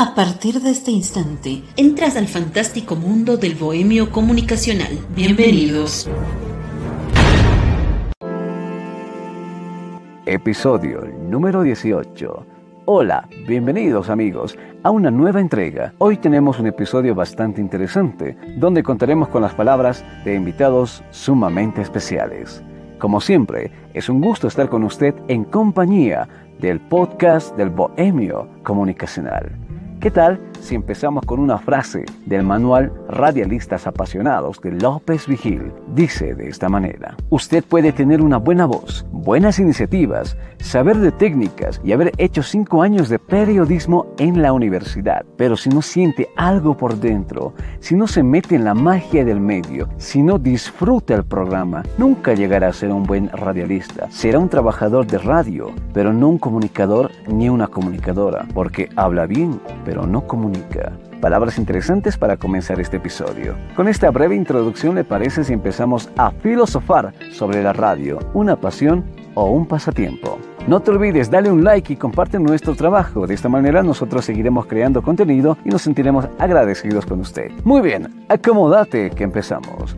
A partir de este instante, entras al fantástico mundo del bohemio comunicacional. Bienvenidos. Episodio número 18. Hola, bienvenidos amigos a una nueva entrega. Hoy tenemos un episodio bastante interesante, donde contaremos con las palabras de invitados sumamente especiales. Como siempre, es un gusto estar con usted en compañía del podcast del Bohemio Comunicacional. ¿Qué tal si empezamos con una frase del manual Radialistas Apasionados de López Vigil? Dice de esta manera: usted puede tener una buena voz, buenas iniciativas, saber de técnicas y haber hecho 5 años de periodismo en la universidad, pero si no siente algo por dentro, si no se mete en la magia del medio, si no disfruta el programa, nunca llegará a ser un buen radialista. Será un trabajador de radio, pero no un comunicador ni una comunicadora, porque habla bien, pero no comunica. Palabras interesantes para comenzar este episodio. Con esta breve introducción, ¿le parece si empezamos a filosofar sobre la radio, una pasión o un pasatiempo? No te olvides, dale un like y comparte nuestro trabajo. De esta manera nosotros seguiremos creando contenido y nos sentiremos agradecidos con usted. Muy bien, acomódate que empezamos.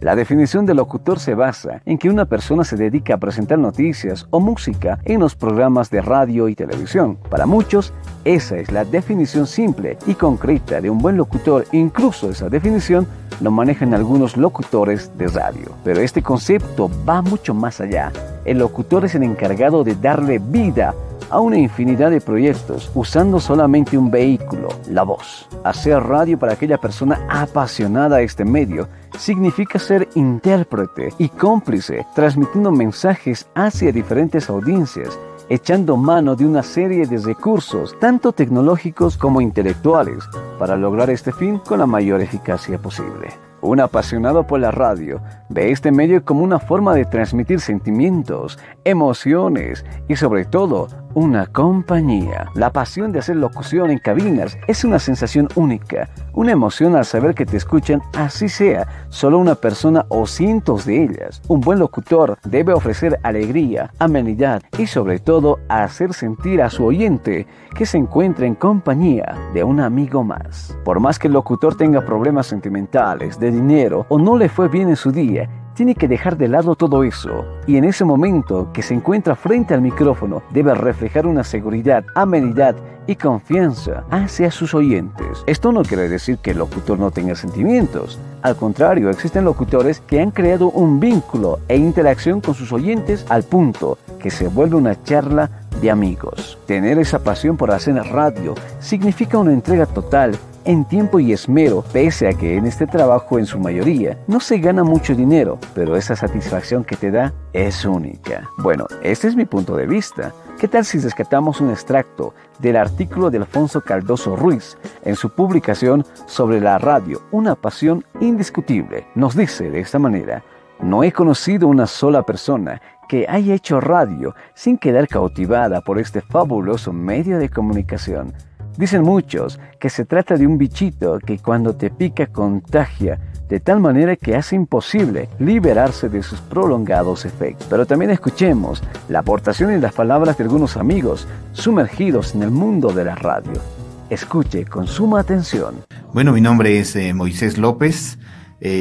La definición de locutor se basa en que una persona se dedica a presentar noticias o música en los programas de radio y televisión. Para muchos, esa es la definición simple y concreta de un buen locutor. Incluso esa definición lo manejan algunos locutores de radio. Pero este concepto va mucho más allá. El locutor es el encargado de darle vida a una infinidad de proyectos usando solamente un vehículo, la voz. Hacer radio para aquella persona apasionada a este medio significa ser intérprete y cómplice, transmitiendo mensajes hacia diferentes audiencias, echando mano de una serie de recursos, tanto tecnológicos como intelectuales, para lograr este fin con la mayor eficacia posible. Un apasionado por la radio ve este medio como una forma de transmitir sentimientos, emociones y sobre todo una compañía. La pasión de hacer locución en cabinas es una sensación única, una emoción al saber que te escuchan, así sea solo una persona o cientos de ellas. Un buen locutor debe ofrecer alegría, amenidad y sobre todo hacer sentir a su oyente que se encuentra en compañía de un amigo más. Por más que el locutor tenga problemas sentimentales, de dinero o no le fue bien en su día, tiene que dejar de lado todo eso y en ese momento que se encuentra frente al micrófono debe reflejar una seguridad, amenidad y confianza hacia sus oyentes. Esto no quiere decir que el locutor no tenga sentimientos. Al contrario, existen locutores que han creado un vínculo e interacción con sus oyentes al punto que se vuelve una charla de amigos. Tener esa pasión por hacer radio significa una entrega total en tiempo y esmero, pese a que en este trabajo en su mayoría no se gana mucho dinero, pero esa satisfacción que te da es única. Bueno, este es mi punto de vista. ¿Qué tal si rescatamos un extracto del artículo de Alfonso Caldoso Ruiz en su publicación sobre la radio, una pasión indiscutible? Nos dice de esta manera: no he conocido una sola persona que haya hecho radio sin quedar cautivada por este fabuloso medio de comunicación. Dicen muchos que se trata de un bichito que cuando te pica contagia de tal manera que hace imposible liberarse de sus prolongados efectos. Pero también escuchemos la aportación y las palabras de algunos amigos sumergidos en el mundo de la radio. Escuche con suma atención. Bueno, mi nombre es Moisés López,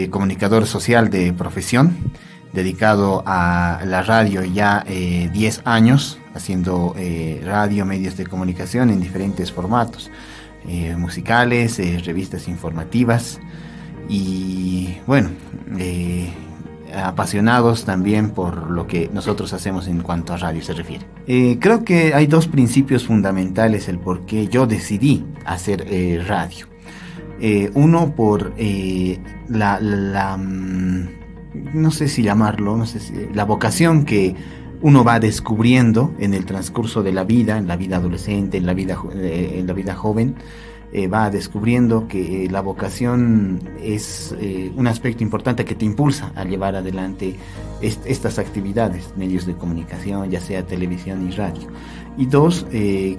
comunicador social de profesión, dedicado a la radio ya 10 años, haciendo radio, medios de comunicación en diferentes formatos, musicales, revistas informativas y bueno, apasionados también por lo que nosotros hacemos en cuanto a radio se refiere. Creo que hay 2 principios fundamentales el por qué yo decidí hacer radio. Uno por la vocación que uno va descubriendo en el transcurso de la vida, en la vida adolescente, en la vida joven, va descubriendo que la vocación es un aspecto importante que te impulsa a llevar adelante estas actividades, medios de comunicación, ya sea televisión y radio. Y 2,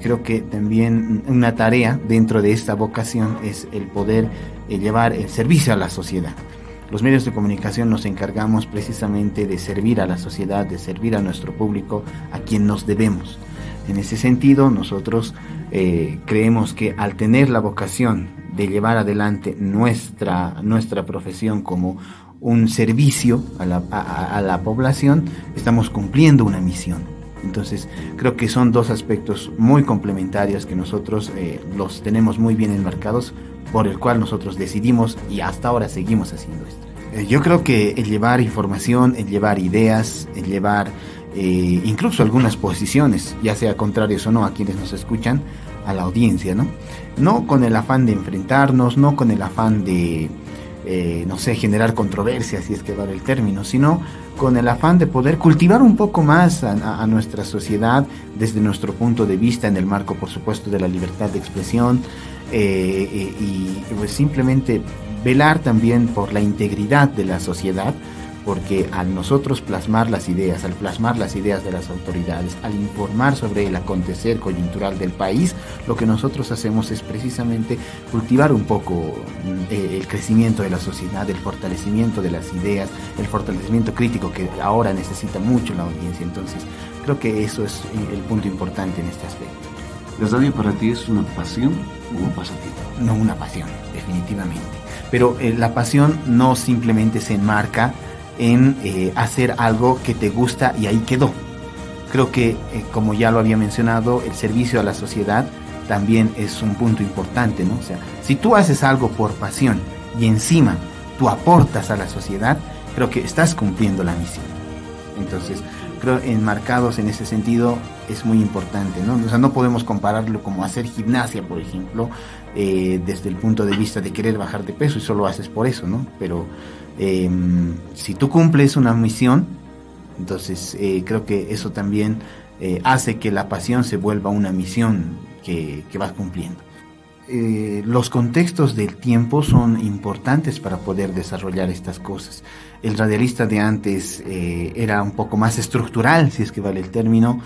creo que también una tarea dentro de esta vocación es el poder llevar el servicio a la sociedad. Los medios de comunicación nos encargamos precisamente de servir a la sociedad, de servir a nuestro público, a quien nos debemos. En ese sentido, nosotros creemos que al tener la vocación de llevar adelante nuestra profesión como un servicio a la población, estamos cumpliendo una misión. Entonces, creo que son dos aspectos muy complementarios que nosotros los tenemos muy bien enmarcados, por el cual nosotros decidimos y hasta ahora seguimos haciendo esto. Yo creo que el llevar información, el llevar ideas, el llevar incluso algunas posiciones, ya sea contrarios o no a quienes nos escuchan, a la audiencia, ¿no? No con el afán de enfrentarnos, no con el afán de, generar controversia, si es que vale el término, sino con el afán de poder cultivar un poco más a nuestra sociedad desde nuestro punto de vista, en el marco, por supuesto, de la libertad de expresión, y pues simplemente velar también por la integridad de la sociedad, porque al nosotros plasmar las ideas, al plasmar las ideas de las autoridades, al informar sobre el acontecer coyuntural del país, lo que nosotros hacemos es precisamente cultivar un poco el crecimiento de la sociedad, el fortalecimiento de las ideas, el fortalecimiento crítico que ahora necesita mucho la audiencia. Entonces, creo que eso es el punto importante en este aspecto. ¿La radio para ti es una pasión o un pasatiempo? No, una pasión, definitivamente. Pero la pasión no simplemente se enmarca en hacer algo que te gusta y ahí quedó. Creo que, como ya lo había mencionado, el servicio a la sociedad también es un punto importante, ¿no? O sea, si tú haces algo por pasión y encima tú aportas a la sociedad, creo que estás cumpliendo la misión. Entonces, creo enmarcados en ese sentido es muy importante, ¿no? O sea, no podemos compararlo como hacer gimnasia, por ejemplo, desde el punto de vista de querer bajar de peso y solo haces por eso, ¿no? Pero si tú cumples una misión, entonces creo que eso también hace que la pasión se vuelva una misión que vas cumpliendo. Los contextos del tiempo son importantes para poder desarrollar estas cosas. El radialista de antes era un poco más estructural, si es que vale el término.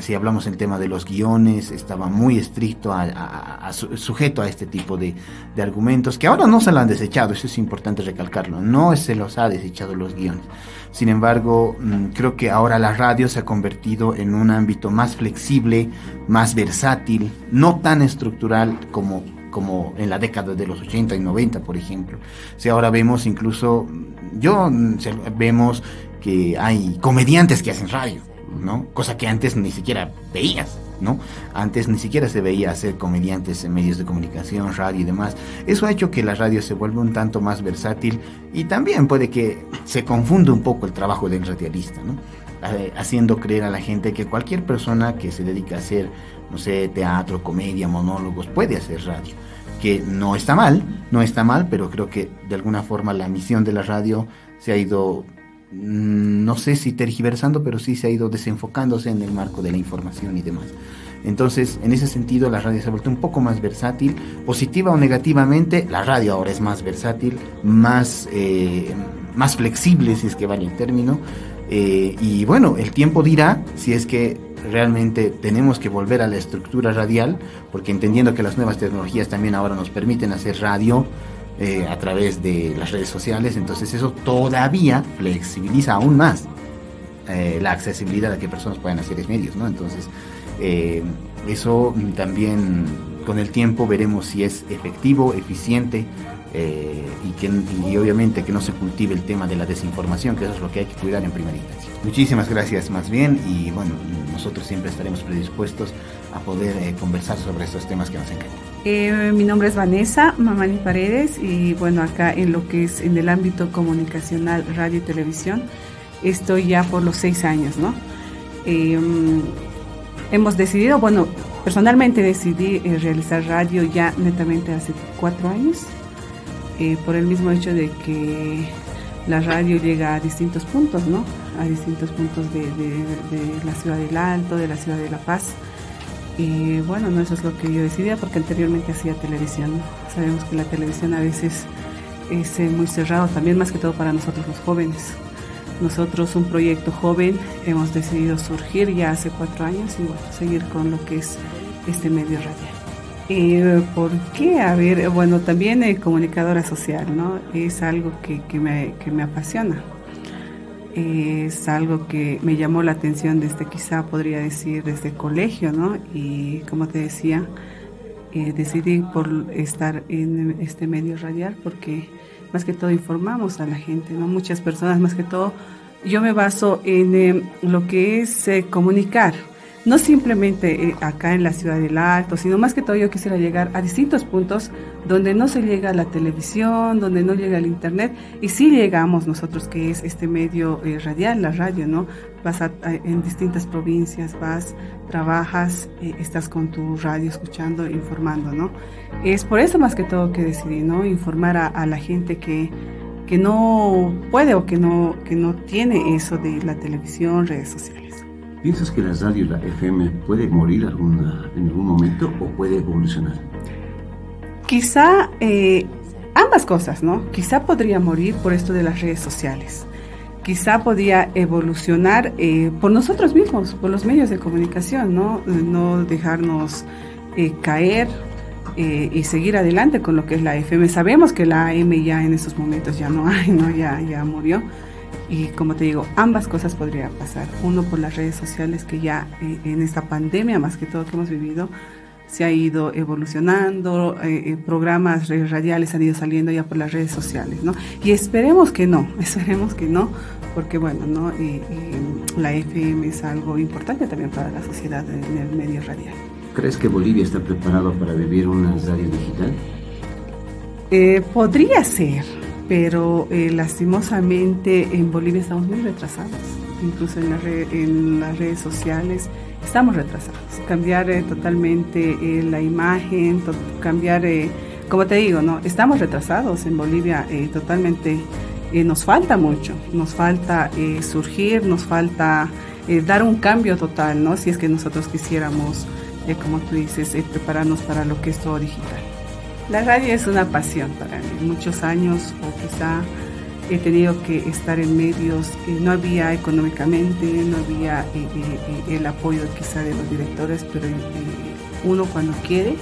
Si hablamos del tema de los guiones, estaba muy estricto, sujeto a este tipo de argumentos, que ahora no se lo han desechado, eso es importante recalcarlo, no se los ha desechado los guiones. Sin embargo, creo que ahora la radio se ha convertido en un ámbito más flexible, más versátil, no tan estructural como en la década de los 80 y 90, por ejemplo. Si ahora vemos vemos que hay comediantes que hacen radio, ¿no? Cosa que antes ni siquiera veías, ¿no? Antes ni siquiera se veía hacer comediantes en medios de comunicación, radio y demás. Eso ha hecho que la radio se vuelva un tanto más versátil y también puede que se confunda un poco el trabajo del radialista, ¿no? Haciendo creer a la gente que cualquier persona que se dedica a hacer, no sé, teatro, comedia, monólogos, puede hacer radio, que no está mal, pero creo que de alguna forma la misión de la radio se ha ido, no sé si tergiversando, pero sí se ha ido desenfocándose en el marco de la información y demás. Entonces, en ese sentido, la radio se ha vuelto un poco más versátil, positiva o negativamente. La radio ahora es más versátil, más flexible, si es que vale el término. Y bueno, el tiempo dirá si es que realmente tenemos que volver a la estructura radial, porque entendiendo que las nuevas tecnologías también ahora nos permiten hacer radio a través de las redes sociales, entonces eso todavía flexibiliza aún más la accesibilidad a que personas puedan hacer medios, ¿no? Entonces, eso también con el tiempo veremos si es efectivo, eficiente, y obviamente que no se cultive el tema de la desinformación, que eso es lo que hay que cuidar en primera instancia. Muchísimas gracias más bien, y bueno, nosotros siempre estaremos predispuestos a poder conversar sobre estos temas que nos encantan. Mi nombre es Vanessa Mamani Paredes, y bueno, acá en lo que es en el ámbito comunicacional, radio y televisión, estoy ya por los 6 años, ¿no? Hemos decidido, bueno, personalmente decidí realizar radio ya netamente hace 4 años, por el mismo hecho de que la radio llega a distintos puntos, ¿no? A distintos puntos de la ciudad del Alto, de la ciudad de La Paz. Y bueno, no, eso es lo que yo decidía, porque anteriormente hacía televisión, ¿no? Sabemos que la televisión a veces es muy cerrado también, más que todo para nosotros los jóvenes. Nosotros, un proyecto joven, hemos decidido surgir ya hace 4 años y bueno, seguir con lo que es este medio radial. ¿Por qué? A ver, bueno, también comunicadora social, ¿no? Es algo que me apasiona. Es algo que me llamó la atención desde, quizá podría decir, desde colegio, ¿no? Y como te decía, decidí por estar en este medio radial porque más que todo informamos a la gente, ¿no? Muchas personas, más que todo, yo me baso en lo que es comunicar. No simplemente acá en la ciudad del Alto, sino más que todo yo quisiera llegar a distintos puntos donde no se llega a la televisión, donde no llega el internet, y sí llegamos nosotros, que es este medio radial, la radio, ¿no? Vas en distintas provincias, vas, trabajas, estás con tu radio escuchando, informando, ¿no? Es por eso más que todo que decidí, ¿no? Informar a la gente que no puede o que no tiene eso de la televisión, redes sociales. ¿Piensas que la radio y la FM puede morir en algún momento o puede evolucionar? Quizá ambas cosas, ¿no? Quizá podría morir por esto de las redes sociales. Quizá podría evolucionar por nosotros mismos, por los medios de comunicación, ¿no? No dejarnos caer y seguir adelante con lo que es la FM. Sabemos que la AM ya en estos momentos ya no hay, ¿no? Ya murió. Y como te digo, ambas cosas podrían pasar. Uno, por las redes sociales, que ya en esta pandemia, más que todo, que hemos vivido, se ha ido evolucionando, programas radiales han ido saliendo ya por las redes sociales, ¿no? Y esperemos que no, porque bueno, ¿no? Y la FM es algo importante también para la sociedad en el medio radial. ¿Crees que Bolivia está preparado para vivir una radio digital? Podría ser. Pero lastimosamente en Bolivia estamos muy retrasados, incluso en las redes sociales estamos retrasados. Cambiar totalmente la imagen, cambiar, como te digo, ¿no? Estamos retrasados en Bolivia totalmente, nos falta mucho, nos falta surgir, nos falta dar un cambio total, ¿no? Si es que nosotros quisiéramos, como tú dices, prepararnos para lo que es todo digital. La radio es una pasión para mí. Muchos años, o quizá he tenido que estar en medios que no había económicamente, no había el apoyo quizá de los directores, pero uno cuando quiere,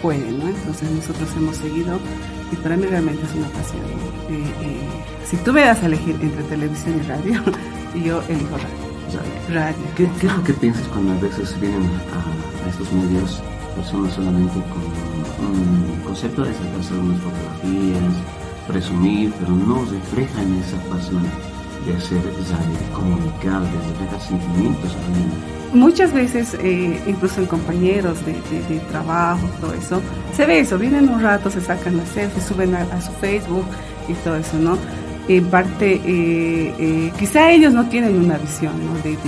puede, ¿no? Entonces nosotros hemos seguido, y para mí realmente es una pasión. Si tú me das a elegir entre televisión y radio, yo elijo radio. ¿Qué es lo que piensas cuando a veces vienen a estos medios personas solamente con un concepto de sacar unas fotografías, presumir, pero no reflejan esa pasión de hacer, de comunicar, de reflejar sentimientos también? Muchas veces, incluso en compañeros de trabajo, todo eso, se ve eso, vienen un rato, se sacan las selfies, suben a su Facebook y todo eso, ¿no? En parte, quizá ellos no tienen una visión, ¿no? De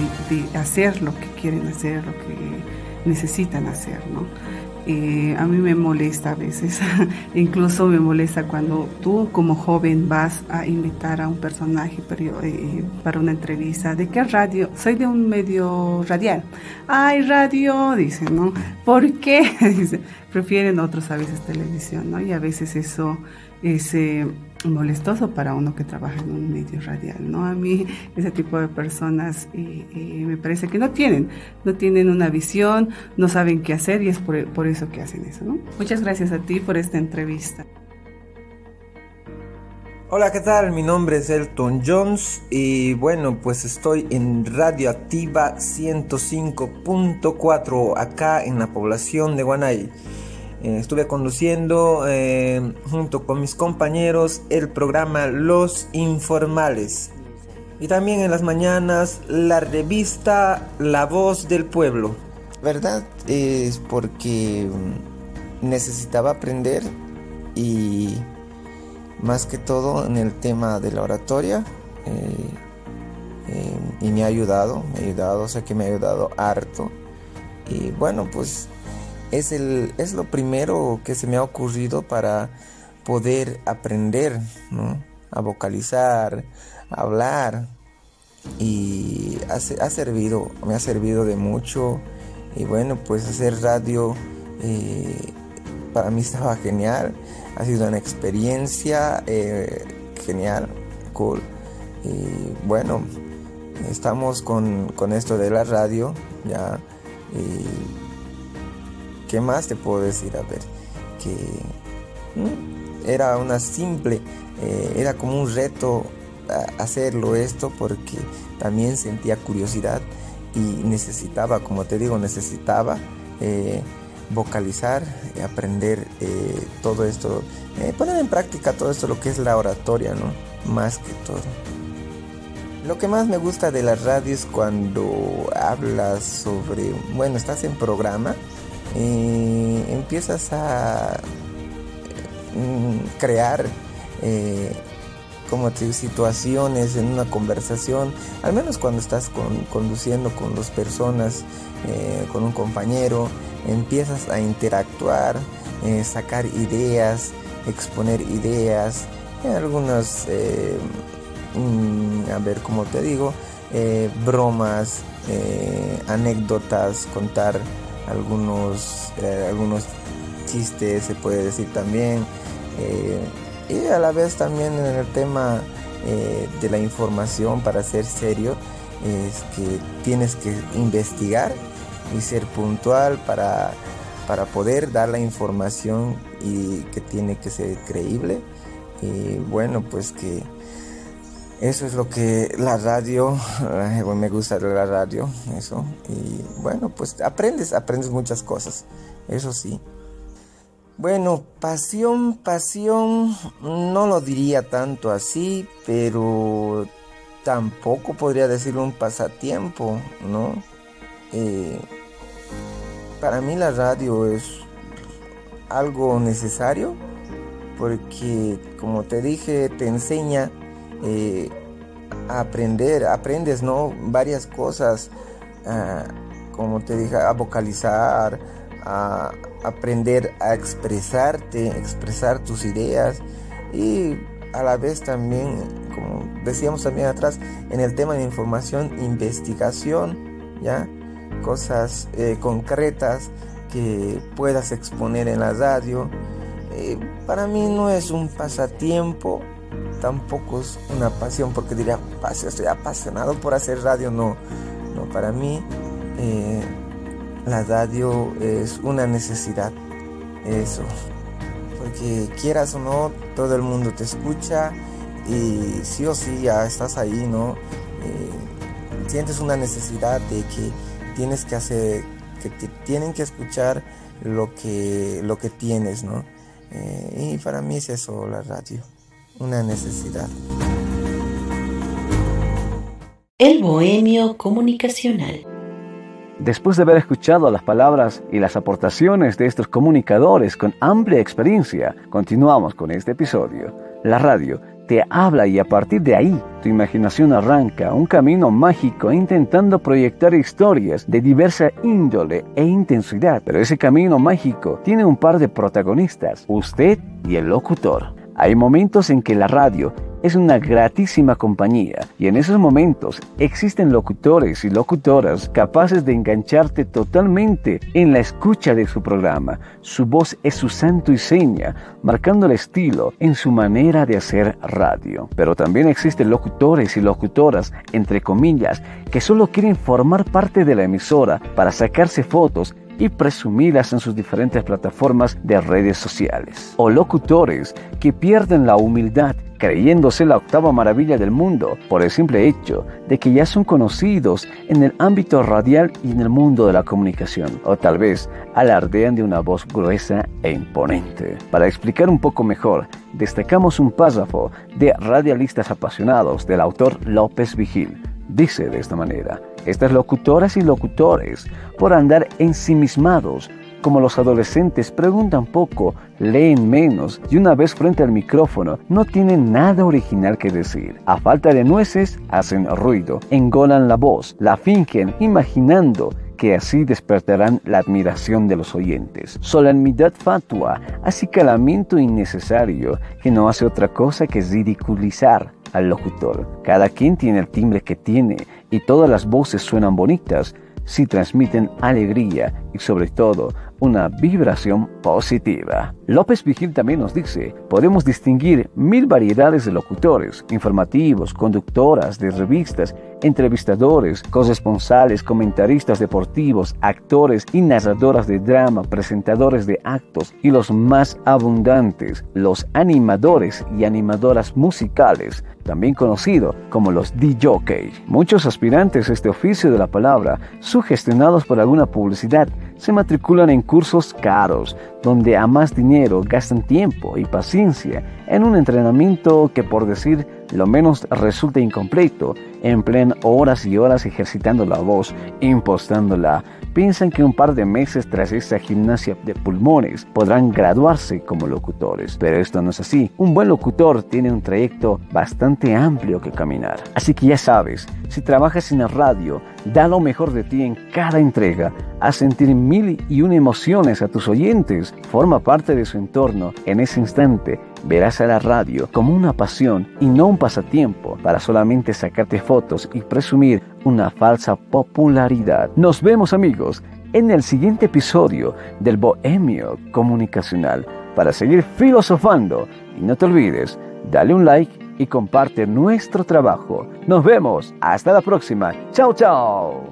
hacer lo que quieren hacer, lo que necesitan hacer, ¿no? A mí me molesta a veces, incluso me molesta cuando tú como joven vas a invitar a un personaje para una entrevista. ¿De qué radio? Soy de un medio radial. Ay, radio, dicen, ¿no? ¿Por qué? Dicen, prefieren otros a veces televisión, ¿no? Y a veces eso es molestoso para uno que trabaja en un medio radial, ¿no? A mí ese tipo de personas me parece que no tienen una visión, no saben qué hacer, y es por eso que hacen eso, ¿no? Muchas gracias a ti por esta entrevista. Hola, ¿qué tal? Mi nombre es Elton Jhons y bueno, pues estoy en Radioactiva 105.4 acá en la población de Guanay. Estuve conduciendo junto con mis compañeros el programa Los Informales, y también en las mañanas la revista La Voz del Pueblo. Verdad, es porque necesitaba aprender, y más que todo en el tema de la oratoria, y me ha ayudado, o sea que me ha ayudado harto. Y bueno, pues es lo primero que se me ha ocurrido para poder aprender, ¿no? A vocalizar, a hablar, y me ha servido de mucho. Y bueno, pues hacer radio para mí estaba genial, ha sido una experiencia genial, cool. Y bueno, estamos con esto de la radio ya. ¿Qué más te puedo decir? A ver, que era una simple, era como un reto hacerlo esto, porque también sentía curiosidad y necesitaba, como te digo, vocalizar, aprender todo esto, poner en práctica todo esto, lo que es la oratoria, ¿no? Más que todo. Lo que más me gusta de la radio es cuando hablas sobre, bueno, estás en programa, empiezas a crear como situaciones en una conversación, al menos cuando estás conduciendo con dos personas, con un compañero, empiezas a interactuar, sacar ideas, exponer ideas, algunas, a ver, como te digo, bromas, anécdotas, contar algunos chistes, se puede decir también, y a la vez también en el tema de la información, para ser serio, es que tienes que investigar y ser puntual para poder dar la información, y que tiene que ser creíble. Y bueno, pues que eso es lo que la radio, me gusta la radio, eso. Y bueno, pues aprendes muchas cosas, eso sí. Bueno, pasión, no lo diría tanto así, pero tampoco podría decir un pasatiempo, ¿no? Para mí la radio es algo necesario, porque como te dije, te enseña a aprender, aprendes, ¿no? Varias cosas, como te dije, a vocalizar, a aprender a expresar tus ideas, y a la vez también, como decíamos también atrás, en el tema de información, investigación, ¿ya? Cosas concretas que puedas exponer en la radio. Para mí no es un pasatiempo, tampoco es una pasión, porque diría, estoy apasionado por hacer radio. No, para mí la radio es una necesidad, eso, porque quieras o no, todo el mundo te escucha, y sí o sí ya estás ahí, ¿no? Sientes una necesidad de que tienes que hacer, que te tienen que escuchar lo que tienes, ¿no? Y para mí es eso la radio, una necesidad. El Bohemio Comunicacional. Después de haber escuchado las palabras y las aportaciones de estos comunicadores con amplia experiencia, continuamos con este episodio. La radio te habla, y a partir de ahí, tu imaginación arranca un camino mágico intentando proyectar historias de diversa índole e intensidad. Pero ese camino mágico tiene un par de protagonistas, usted y el locutor. Hay momentos en que la radio es una gratísima compañía, y en esos momentos existen locutores y locutoras capaces de engancharte totalmente en la escucha de su programa. Su voz es su santo y seña, marcando el estilo en su manera de hacer radio. Pero también existen locutores y locutoras, entre comillas, que solo quieren formar parte de la emisora para sacarse fotos y presumidas en sus diferentes plataformas de redes sociales. O locutores que pierden la humildad creyéndose la octava maravilla del mundo por el simple hecho de que ya son conocidos en el ámbito radial y en el mundo de la comunicación, o tal vez alardean de una voz gruesa e imponente. Para explicar un poco mejor, destacamos un párrafo de Radialistas Apasionados del autor López Vigil. Dice de esta manera: estas locutoras y locutores, por andar ensimismados, como los adolescentes, preguntan poco, leen menos, y una vez frente al micrófono no tienen nada original que decir. A falta de nueces, hacen ruido, engolan la voz, la fingen, imaginando que así despertarán la admiración de los oyentes. Solemnidad fatua, acicalamiento innecesario, que no hace otra cosa que ridiculizar al locutor. Cada quien tiene el timbre que tiene, y todas las voces suenan bonitas si transmiten alegría y sobre todo una vibración positiva. López Vigil también nos dice: podemos distinguir 1000 variedades de locutores, informativos, conductoras de revistas, entrevistadores, corresponsales, comentaristas deportivos, actores y narradoras de drama, presentadores de actos y los más abundantes, los animadores y animadoras musicales, también conocido como los DJ. Muchos aspirantes a este oficio de la palabra, sugestionados por alguna publicidad, se matriculan en cursos caros, donde a más dinero gastan tiempo y paciencia en un entrenamiento que, por decir lo menos, resulta incompleto. Emplean horas y horas ejercitando la voz, impostándola. Piensan que un par de meses tras esta gimnasia de pulmones podrán graduarse como locutores, pero esto no es así. Un buen locutor tiene un trayecto bastante amplio que caminar. Así que ya sabes, si trabajas en la radio, da lo mejor de ti en cada entrega. Haz sentir 1001 emociones a tus oyentes. Forma parte de su entorno. En ese instante verás a la radio como una pasión y no un pasatiempo para solamente sacarte fotos y presumir una falsa popularidad. Nos vemos, amigos, en el siguiente episodio del Bohemio Comunicacional para seguir filosofando. Y no te olvides, dale un like y comparte nuestro trabajo. Nos vemos. Hasta la próxima. Chao, chao.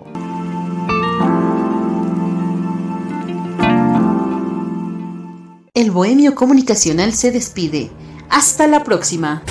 El Bohemio Comunicacional se despide. Hasta la próxima.